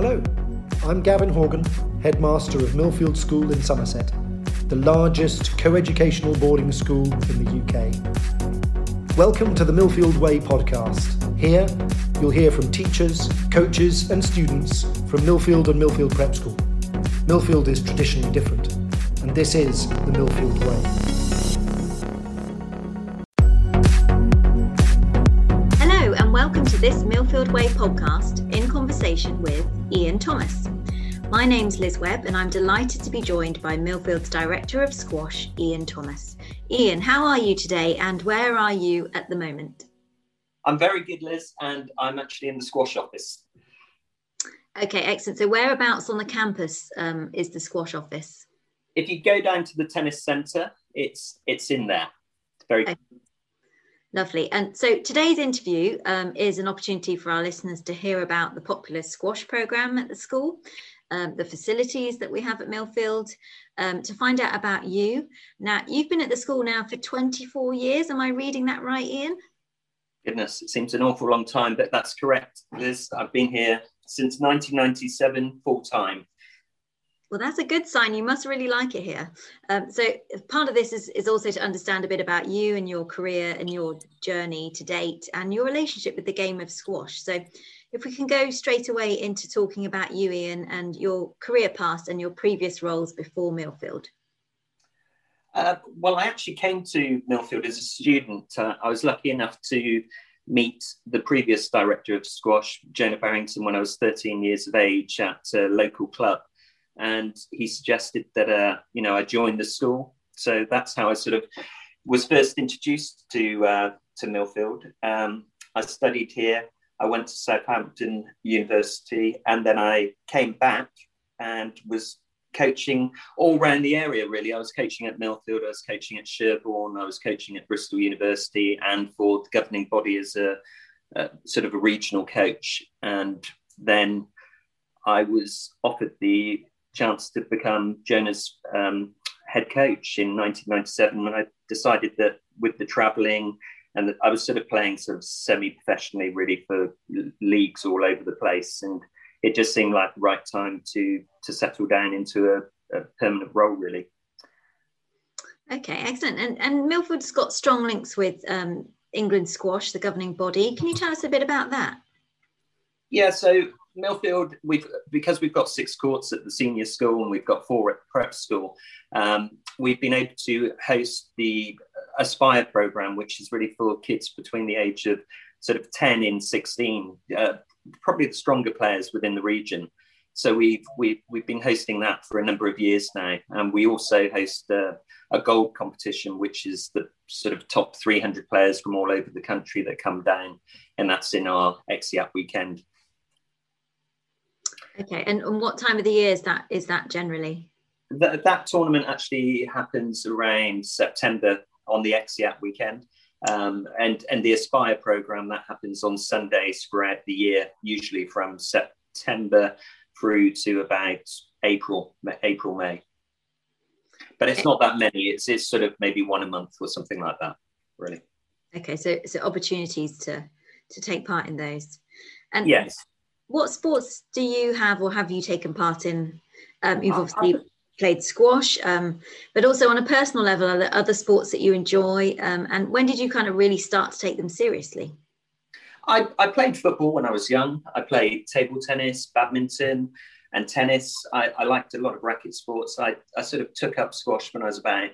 Hello, I'm Gavin Horgan, headmaster of Millfield School in Somerset, the largest co-educational boarding school in the UK. Welcome to the Millfield Way podcast. Here, you'll hear from teachers, coaches and students from Millfield and Millfield Prep School. Millfield is traditionally different, and this is the Millfield Way. This Millfield Way podcast in conversation with Ian Thomas. My name's Liz Webb and I'm delighted to be joined by Millfield's Director of Squash, Ian Thomas. Ian, how are you today and where are you at the moment? I'm very good, Liz, and I'm actually in the squash office. Okay, excellent. So whereabouts on the campus is the squash office? If you go down to the tennis centre, it's in there. It's very good. Okay. Lovely. And so today's interview is an opportunity for our listeners to hear about the popular squash programme at the school, the facilities that we have at Millfield, to find out about you. Now, you've been at the school now for 24 years. Am I reading that right, Ian? Goodness, it seems an awful long time, but that's correct, Liz. I've been here since 1997 full time. Well, that's a good sign. You must really like it here. So part of this is also to understand a bit about you and your career and your journey to date and your relationship with the game of squash. So if we can go straight away into talking about you, Ian, and your career past and your previous roles before Millfield. Well, I actually came to Millfield as a student. I was lucky enough to meet the previous director of squash, Jonah Barrington, when I was 13 years of age at a local club. And he suggested that, I joined the school. So that's how I sort of was first introduced to Millfield. I studied here. I went to Southampton University and then I came back and was coaching all around the area, really. I was coaching at Millfield. I was coaching at Sherborne. I was coaching at Bristol University and for the governing body as a sort of a regional coach. And then I was offered the chance to become Jonah's head coach in 1997 when I decided that with the travelling and that I was sort of playing sort of semi-professionally really for leagues all over the place, and it just seemed like the right time to settle down into a permanent role, really. Okay, excellent. And Millfield's got strong links with England Squash, the governing body. Can you tell us a bit about that? Yeah, so Millfield, because we've got 6 courts at the senior school and we've got 4 at prep school, we've been able to host the Aspire programme, which is really for kids between the age of sort of 10 and 16, probably the stronger players within the region. So we've been hosting that for a number of years now. And we also host a gold competition, which is the sort of top 300 players from all over the country that come down. And that's in our Exiap weekend. Okay, and what time of the year is that generally? That tournament actually happens around September on the Exiap weekend, and the Aspire programme, that happens on Sundays throughout the year, usually from September through to about April, May. But it's not that many. It's sort of maybe one a month or something like that, really. Okay, so opportunities to take part in those. And yes. What sports do you have or have you taken part in? You've obviously played squash, but also on a personal level, are there other sports that you enjoy? And when did you kind of really start to take them seriously? I played football when I was young. I played table tennis, badminton and tennis. I liked a lot of racket sports. I sort of took up squash when I was about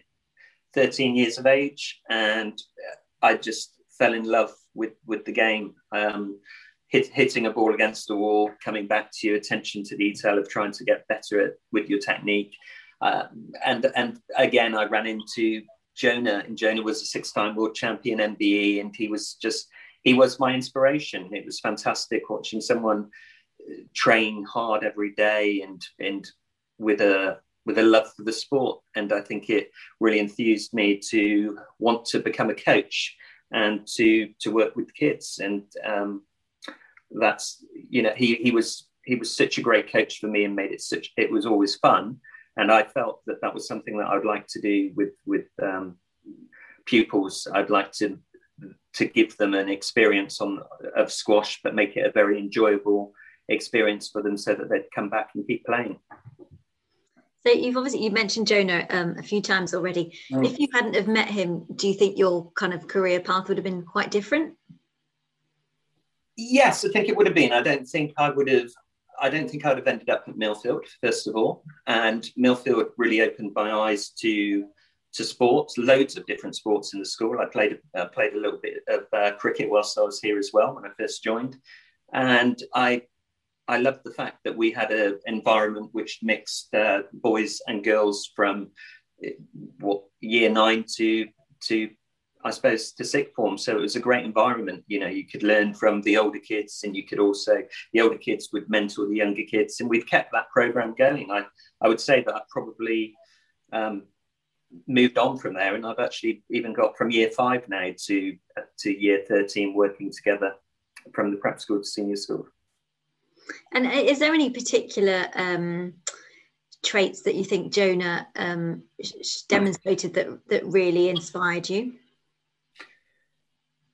13 years of age and I just fell in love with the game. Hitting a ball against the wall, coming back to your attention to detail of trying to get better with your technique. And again, I ran into Jonah, and Jonah was a 6-time world champion MBE, and he was my inspiration. It was fantastic watching someone train hard every day and with a love for the sport. And I think it really enthused me to want to become a coach and to work with kids. And that's, you know, he was such a great coach for me and made it was always fun. And I felt that was something that I'd like to do with pupils. I'd like to give them an experience of squash, but make it a very enjoyable experience for them so that they'd come back and keep playing. So you've obviously, you mentioned Jonah a few times already. Mm. If you hadn't have met him, do you think your kind of career path would have been quite different? Yes, I think it would have been. I don't think I'd have ended up at Millfield, first of all. And Millfield really opened my eyes to sports, loads of different sports in the school. I played a little bit of cricket whilst I was here as well when I first joined. And I loved the fact that we had an environment which mixed boys and girls from year 9 to I suppose to sixth form. So it was a great environment. You know, you could learn from the older kids, and you could also, the older kids would mentor the younger kids, and we've kept that program going. I would say that I probably moved on from there, and I've actually even got from year 5 now to year 13 working together from the prep school to senior school. And is there any particular traits that you think Jonah demonstrated that really inspired you?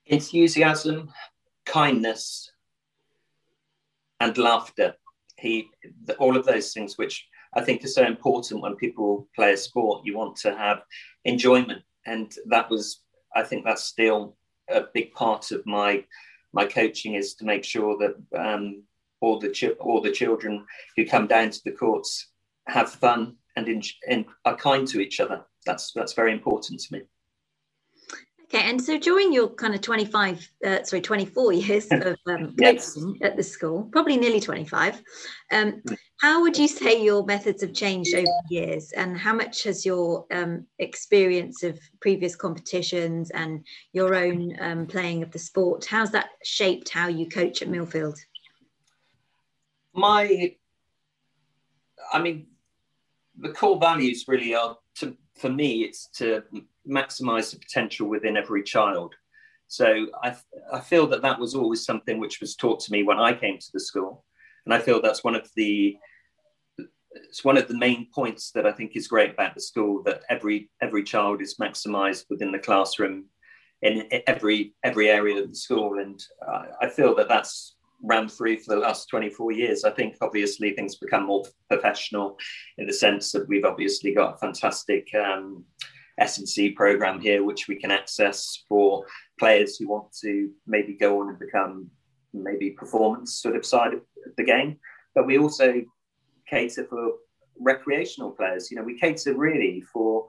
Enthusiasm, kindness, and laughter. All of those things, which I think are so important when people play a sport. You want to have enjoyment, and I think that's still a big part of my coaching, is to make sure that all the children who come down to the courts have fun and are kind to each other. That's very important to me. Okay, and so during your kind of 24 years of yes, coaching at the school, probably nearly 25, how would you say your methods have changed over the years, and how much has your experience of previous competitions and your own playing of the sport, how's that shaped how you coach at Millfield? The core values really are, for me, it's to maximise the potential within every child. So I feel that was always something which was taught to me when I came to the school, and I feel that's one of the main points that I think is great about the school, that every child is maximised within the classroom in every area of the school, and I feel that's ran through for the last 24 years. I think obviously things become more professional in the sense that we've obviously got a fantastic S&C program here, which we can access for players who want to maybe go on and become maybe performance sort of side of the game. But we also cater for recreational players. You know, we cater really for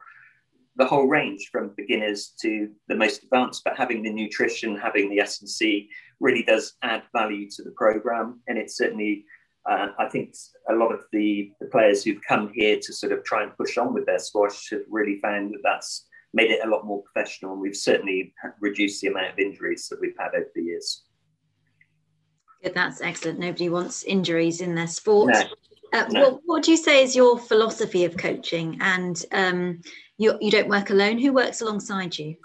the whole range, from beginners to the most advanced, but having the nutrition, having the S&C really does add value to the program. And it's certainly, I think a lot of the players who've come here to sort of try and push on with their squash have really found that's made it a lot more professional. And we've certainly reduced the amount of injuries that we've had over the years. Good, that's excellent. Nobody wants injuries in their sport. No. What do you say is your philosophy of coaching? And you don't work alone. Who works alongside you?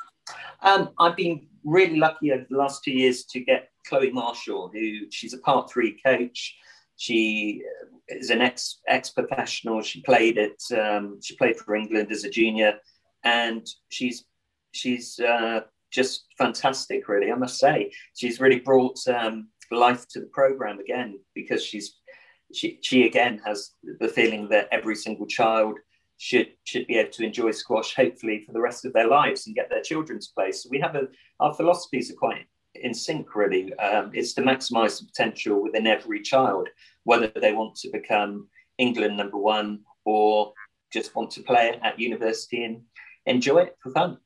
I've been really lucky over the last 2 years to get Chloe Marshall, she's a part 3 coach. She is an ex-professional. She played for England as a junior, and she's just fantastic, really, I must say. She's really brought life to the programme again, because she again has the feeling that every single child should be able to enjoy squash, hopefully for the rest of their lives, and get their children to play. So our philosophies are quite in sync, really. It's to maximise the potential within every child, whether they want to become England number 1 or just want to play at university and enjoy it for fun.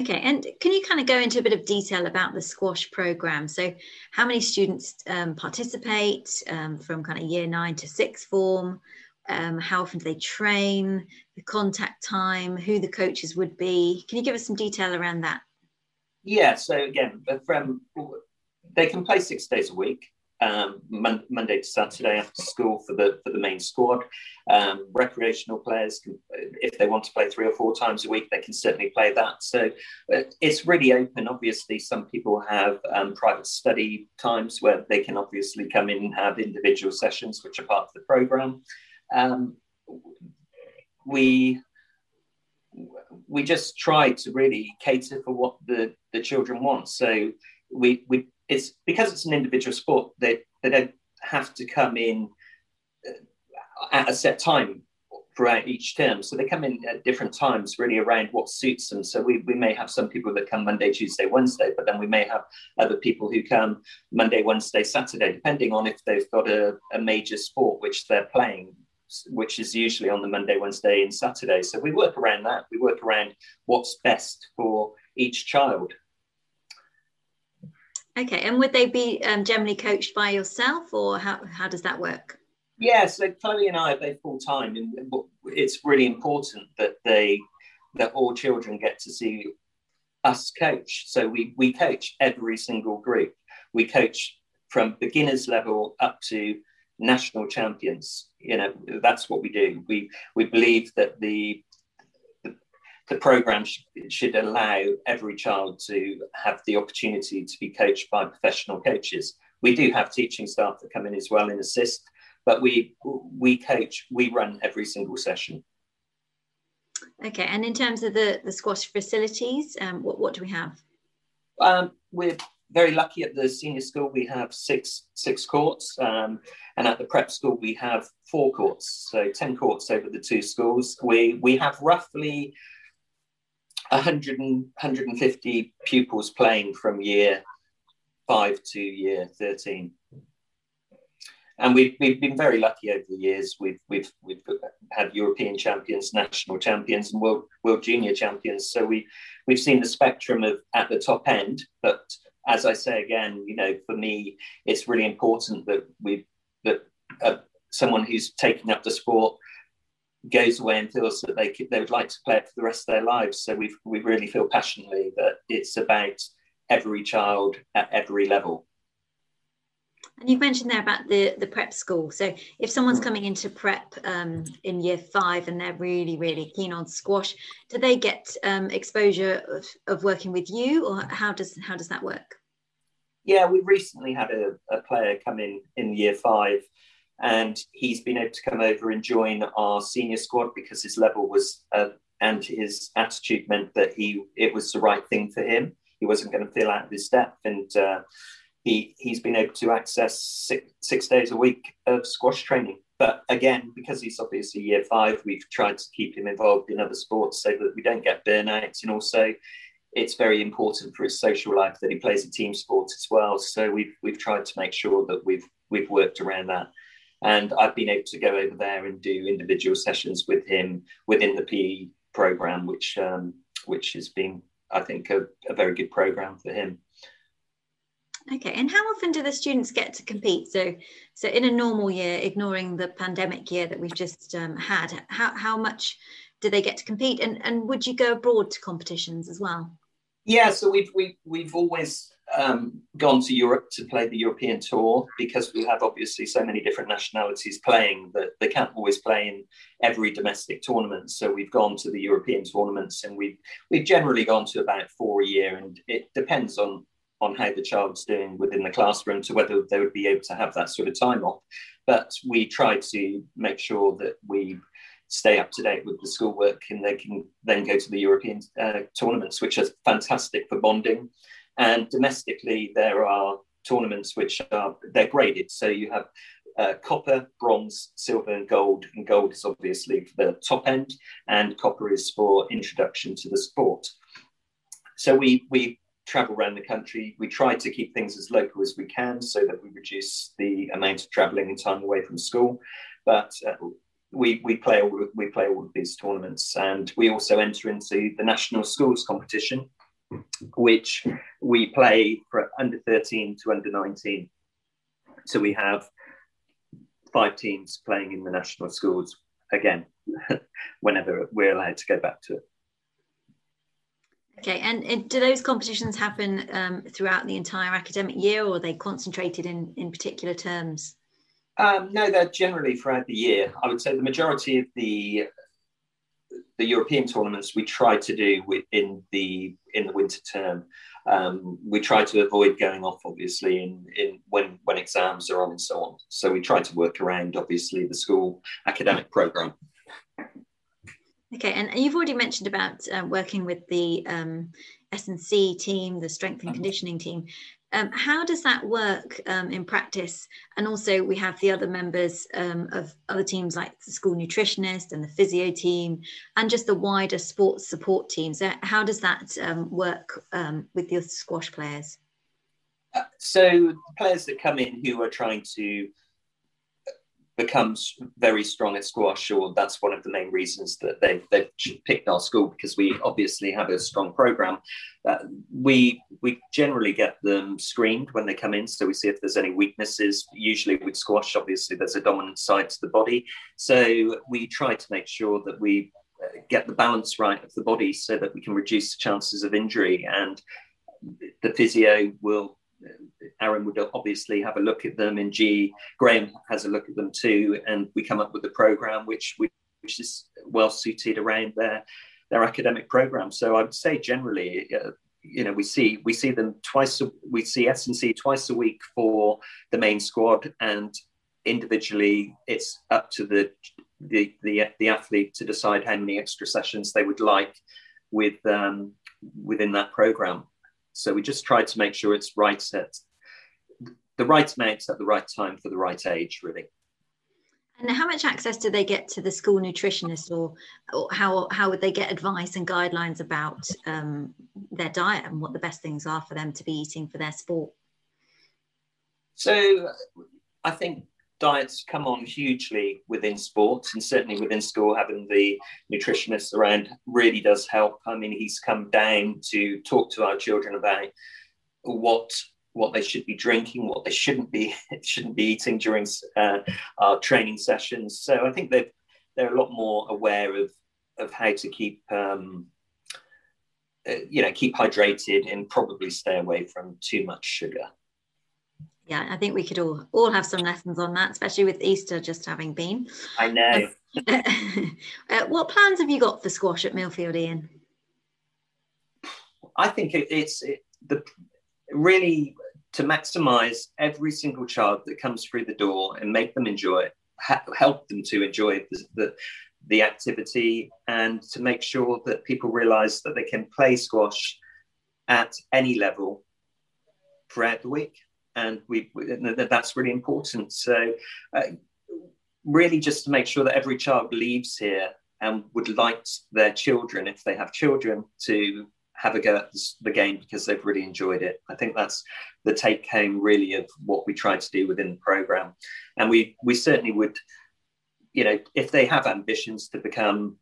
Okay, and can you kind of go into a bit of detail about the squash programme? So how many students participate from kind of year 9 to 6th form? How often do they train, the contact time, who the coaches would be? Can you give us some detail around that? Yeah, so again, they can play 6 days a week, Monday to Saturday after school for the main squad. Recreational players, if they want to play 3 or 4 times a week, they can certainly play that. So it's really open. Obviously, some people have private study times where they can obviously come in and have individual sessions, which are part of the programme. We just try to really cater for what the children want. So we it's because it's an individual sport, they don't have to come in at a set time throughout each term. So they come in at different times, really around what suits them. So we may have some people that come Monday, Tuesday, Wednesday, but then we may have other people who come Monday, Wednesday, Saturday, depending on if they've got a major sport which they're playing, which is usually on the Monday, Wednesday and Saturday. So we work around that. We work around what's best for each child. Okay. And would they be generally coached by yourself, or how does that work? Yeah, so Chloe and I are both full-time, and it's really important that all children get to see us coach. So we coach every single group. We coach from beginners level up to national champions. You know, that's what we do. We believe that the programme should allow every child to have the opportunity to be coached by professional coaches. We do have teaching staff that come in as well and assist. But we coach, we run every single session. Okay, and in terms of the squash facilities, what do we have? We're very lucky at the senior school. We have six courts, and at the prep school we have 4 courts, so 10 courts over the 2 schools. We have roughly 100 and 150 pupils playing from year 5 to year 13. And we've been very lucky over the years. We've had European champions, national champions, and world junior champions. So we've seen the spectrum of at the top end. But as I say again, you know, for me, it's really important that someone who's taking up the sport goes away and feels that they would like to play it for the rest of their lives. So we really feel passionately that it's about every child at every level. And you've mentioned there about the prep school. So if someone's coming into prep in year 5 and they're really, really keen on squash, do they get exposure of working with you, or how does that work? Yeah, we recently had a player come in year 5, and he's been able to come over and join our senior squad because his level was, and his attitude meant that it was the right thing for him. He wasn't going to feel out of his depth, and he's been able to access six days a week of squash training. But again, because he's obviously year 5, we've tried to keep him involved in other sports so that we don't get burnouts. And also it's very important for his social life that he plays a team sport as well. So we've tried to make sure that we've worked around that. And I've been able to go over there and do individual sessions with him within the PE programme, which has been, I think, a very good programme for him. Okay, and how often do the students get to compete? So in a normal year, ignoring the pandemic year that we've just had, how much do they get to compete? And would you go abroad to competitions as well? Yeah, so we've always gone to Europe to play the European tour, because we have obviously so many different nationalities playing that they can't always play in every domestic tournament. So we've gone to the European tournaments, and we've generally gone to about 4 a year, and it depends on how the child's doing within the classroom to whether they would be able to have that sort of time off. But we try to make sure that we stay up to date with the schoolwork, and they can then go to the European tournaments, which are fantastic for bonding. And domestically, there are tournaments which they're graded. So you have copper, bronze, silver and gold is obviously for the top end, and copper is for introduction to the sport. So we travel around the country. We try to keep things as local as we can so that we reduce the amount of travelling and time away from school. But we play all of these tournaments, and we also enter into the national schools competition, which we play for under 13 to under 19. So we have 5 teams playing in the national schools again whenever we're allowed to go back to it. Okay, and do those competitions happen throughout the entire academic year, or are they concentrated in particular terms? No, they're generally throughout the year. I would say the majority of the European tournaments we try to do within in the winter term. We try to avoid going off, obviously, when exams are on and so on. So we try to work around, obviously, the school academic programme. Okay, and you've already mentioned about working with the S&C team, the strength and conditioning team. How does that work in practice? And also we have the other members of other teams like the school nutritionist and the physio team and just the wider sports support teams. How does that work with your squash players? So players that come in who are trying to become very strong at squash, or that's one of the main reasons that they've picked our school, because we obviously have a strong program. We generally get them screened when they come in, so we see if there's any weaknesses. Usually with squash, obviously there's a dominant side to the body, so we try to make sure that we get the balance right of the body so that we can reduce the chances of injury. And the physio will, Aaron would obviously have a look at them, and Graham has a look at them too, and we come up with a program which is well suited around their academic program. So I would say generally, we see them twice. We see S&C twice a week for the main squad, and individually it's up to the athlete to decide how many extra sessions they would like with within that program. So we just try to make sure it's right at the right amount at the right time for the right age, really. And how much access do they get to the school nutritionist, or how would they get advice and guidelines about their diet and what the best things are for them to be eating for their sport? So I think diets come on hugely within sports, and certainly within school, having the nutritionist around really does help. I mean, he's come down to talk to our children about what they should be drinking, what they shouldn't be eating during our training sessions. So I think they're a lot more aware of how to keep hydrated and probably stay away from too much sugar. Yeah, I think we could all have some lessons on that, especially with Easter just having been. I know. What plans have you got for squash at Millfield, Ian? I think it's really to maximise every single child that comes through the door and make them enjoy it, help them to enjoy the activity, and to make sure that people realise that they can play squash at any level throughout the week. And that's really important. So really just to make sure that every child leaves here and would like their children, if they have children, to have a go at the game because they've really enjoyed it. I think that's the take home really of what we try to do within the programme. And we certainly would, if they have ambitions to become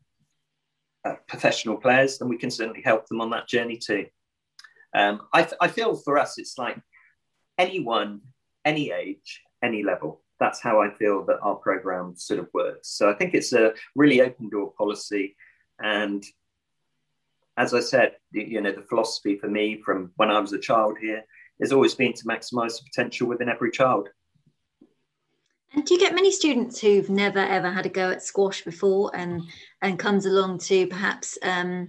professional players, then we can certainly help them on that journey too. I feel for us it's like, anyone, any age, any level. That's how I feel that our programme sort of works. So I think it's a really open door policy. And as I said, the philosophy for me from when I was a child here has always been to maximise the potential within every child. And do you get many students who've never ever had a go at squash before and comes along to perhaps a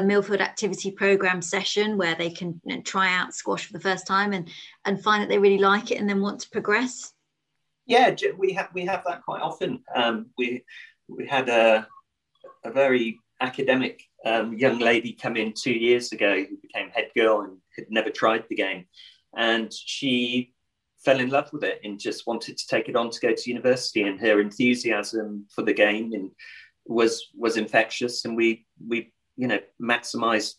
Millfield activity programme session where they can try out squash for the first time and find that they really like it and then want to progress? Yeah, we have that quite often. We had a very academic young lady come in 2 years ago who became head girl and had never tried the game, and she fell in love with it and just wanted to take it on to go to university, and her enthusiasm for the game and was infectious, and we maximised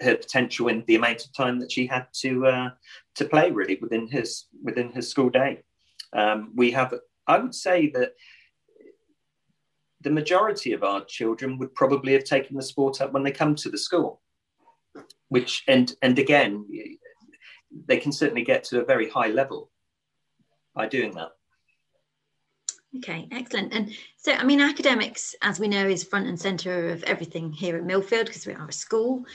her potential in the amount of time that she had to play really within her school day. I would say that the majority of our children would probably have taken the sport up when they come to the school, which and again they can certainly get to a very high level by doing that. Okay, excellent. And so, I mean, academics, as we know, is front and centre of everything here at Millfield because we are a school.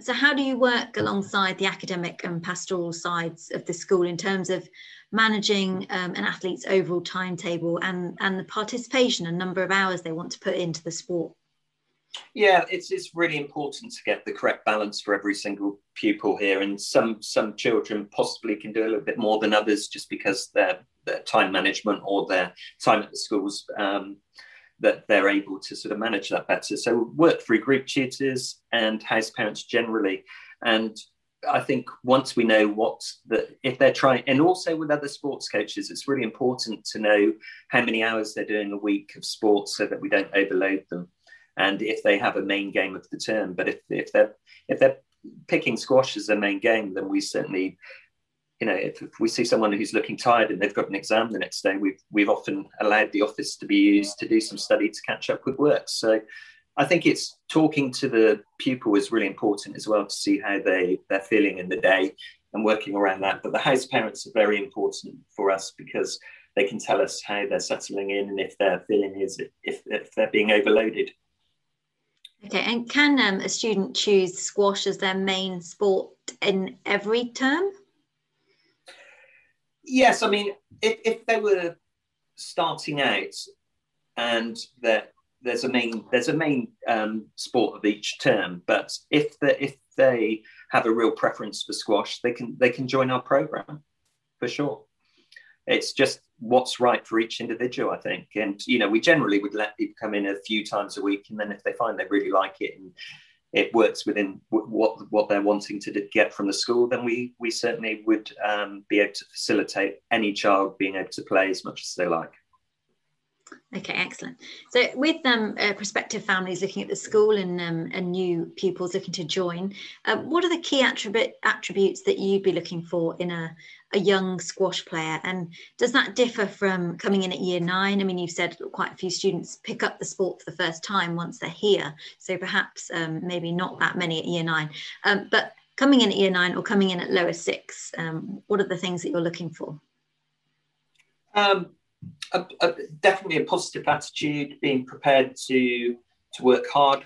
So how do you work alongside the academic and pastoral sides of the school in terms of managing an athlete's overall timetable and the participation and number of hours they want to put into the sport? Yeah, it's really important to get the correct balance for every single pupil here, and some children possibly can do a little bit more than others just because their time management or their time at the schools, that they're able to sort of manage that better. So we work through group tutors and house parents generally, and I think once we know if they're trying, and also with other sports coaches, it's really important to know how many hours they're doing a week of sports so that we don't overload them. And if they have a main game of the term, but if they're picking squash as their main game, then we certainly, you know, if we see someone who's looking tired and they've got an exam the next day, we've often allowed the office to be used to do some study to catch up with work. So I think it's talking to the pupil is really important as well, to see how they're feeling in the day and working around that. But the house parents are very important for us because they can tell us how they're settling in and if they're feeling if they're being overloaded. Okay, and can a student choose squash as their main sport in every term? Yes, I mean, if they were starting out and there's a main sport of each term, but if they have a real preference for squash, they can join our program for sure. It's just what's right for each individual, I think. And, you know, we generally would let people come in a few times a week, and then if they find they really like it and it works within what they're wanting to get from the school, then we certainly would be able to facilitate any child being able to play as much as they like. Okay, excellent. So with prospective families looking at the school and new pupils looking to join, what are the key attributes that you'd be looking for in a young squash player? And does that differ from coming in at year 9? I mean, you've said quite a few students pick up the sport for the first time once they're here. So perhaps maybe not that many at year 9, but coming in at year 9 or coming in at lower 6, what are the things that you're looking for? Definitely a positive attitude, being prepared to work hard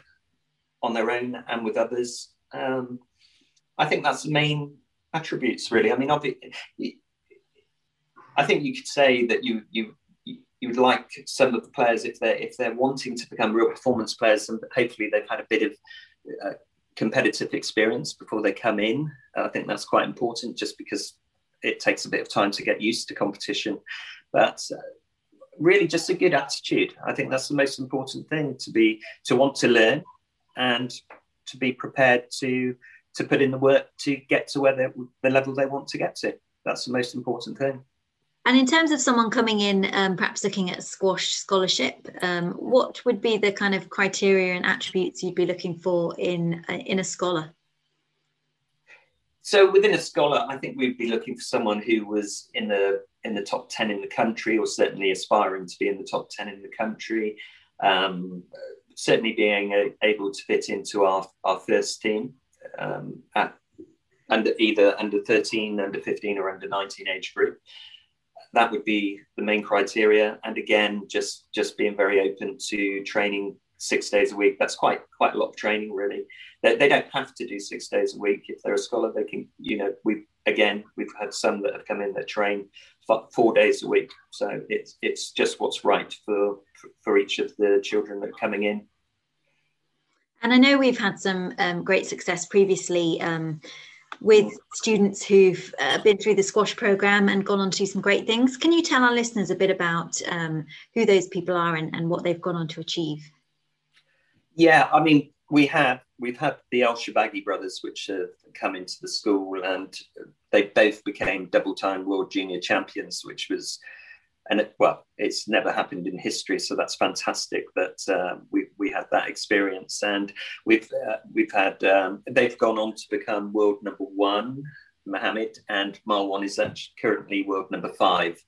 on their own and with others. I think that's the main attributes, really. I mean, I think you could say that you would like some of the players, if they're wanting to become real performance players, and hopefully they've had a bit of competitive experience before they come in. I think that's quite important, just because it takes a bit of time to get used to competition. But really, just a good attitude. I think that's the most important thing, to want to learn and to be prepared to put in the work to get to where the level they want to get to. That's the most important thing. And in terms of someone coming in, perhaps looking at squash scholarship, what would be the kind of criteria and attributes you'd be looking for in a scholar? So within a scholar, I think we'd be looking for someone who was in the top 10 in the country, or certainly aspiring to be in the top 10 in the country, certainly being able to fit into our first team at under 13, under 15 or under 19 age group. That would be the main criteria. And again, just being very open to training 6 days a week. That's quite a lot of training, really. They don't have to do 6 days a week. If they're a scholar, they can, you know, we've had some that have come in that train 4 days a week. So it's just what's right for each of the children that are coming in. And I know we've had some great success previously with students who've been through the squash program and gone on to do some great things. Can you tell our listeners a bit about who those people are and what they've gone on to achieve? Yeah, I mean, we've had the El Shorbagy brothers, which have come into the school, and they both became double-time world junior champions, which was, and well, it's never happened in history, so that's fantastic that we had that experience. And we've had they've gone on to become world number 1, Mohammed, and Marwan is actually currently world number 5.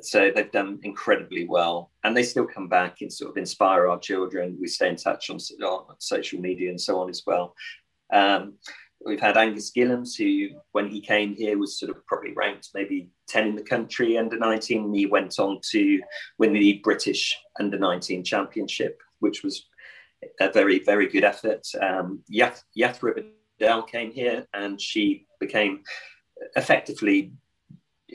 So they've done incredibly well, and they still come back and sort of inspire our children. We stay in touch on social media and so on as well. We've had Angus Gillams, who when he came here was sort of probably ranked maybe 10 in the country under 19. And he went on to win the British under 19 championship, which was a very, very good effort. Yathri Bedell came here and she became effectively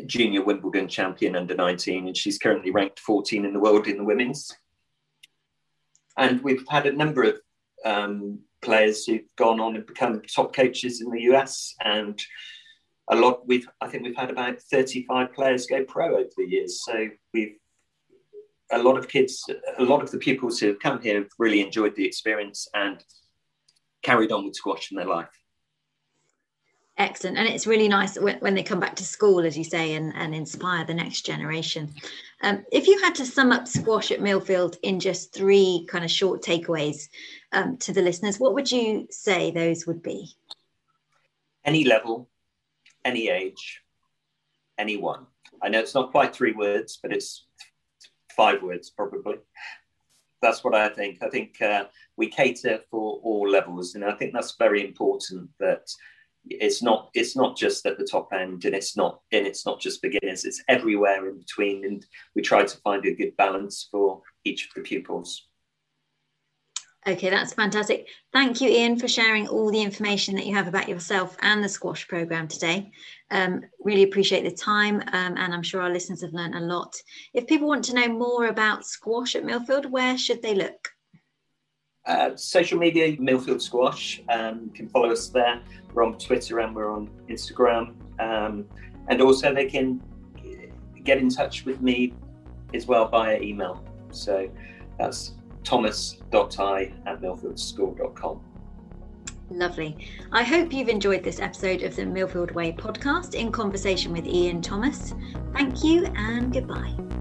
junior Wimbledon champion under 19, and she's currently ranked 14 in the world in the women's. And we've had a number of players who've gone on and become top coaches in the US, and I think we've had about 35 players go pro over the years. So a lot of the pupils who have come here have really enjoyed the experience and carried on with squash in their life. Excellent. And it's really nice when they come back to school, as you say, and inspire the next generation. If you had to sum up squash at Millfield in just three kind of short takeaways to the listeners, what would you say those would be? Any level, any age, anyone. I know it's not quite three words, but it's five words probably. That's what I think. I think we cater for all levels, and I think that's very important. That it's not just at the top end, and it's not just beginners. It's everywhere in between, and we try to find a good balance for each of the pupils. Okay, that's fantastic. Thank you, Ian, for sharing all the information that you have about yourself and the squash programme today. Really appreciate the time, and I'm sure our listeners have learned a lot. If people want to know more about squash at Millfield, where should they look? Social media, Millfield Squash. You can follow us there. We're on Twitter and we're on Instagram. And also they can get in touch with me as well via email. So that's thomas.i@millfieldschool.com. Lovely. I hope you've enjoyed this episode of the Millfield Way podcast in conversation with Ian Thomas. Thank you and goodbye.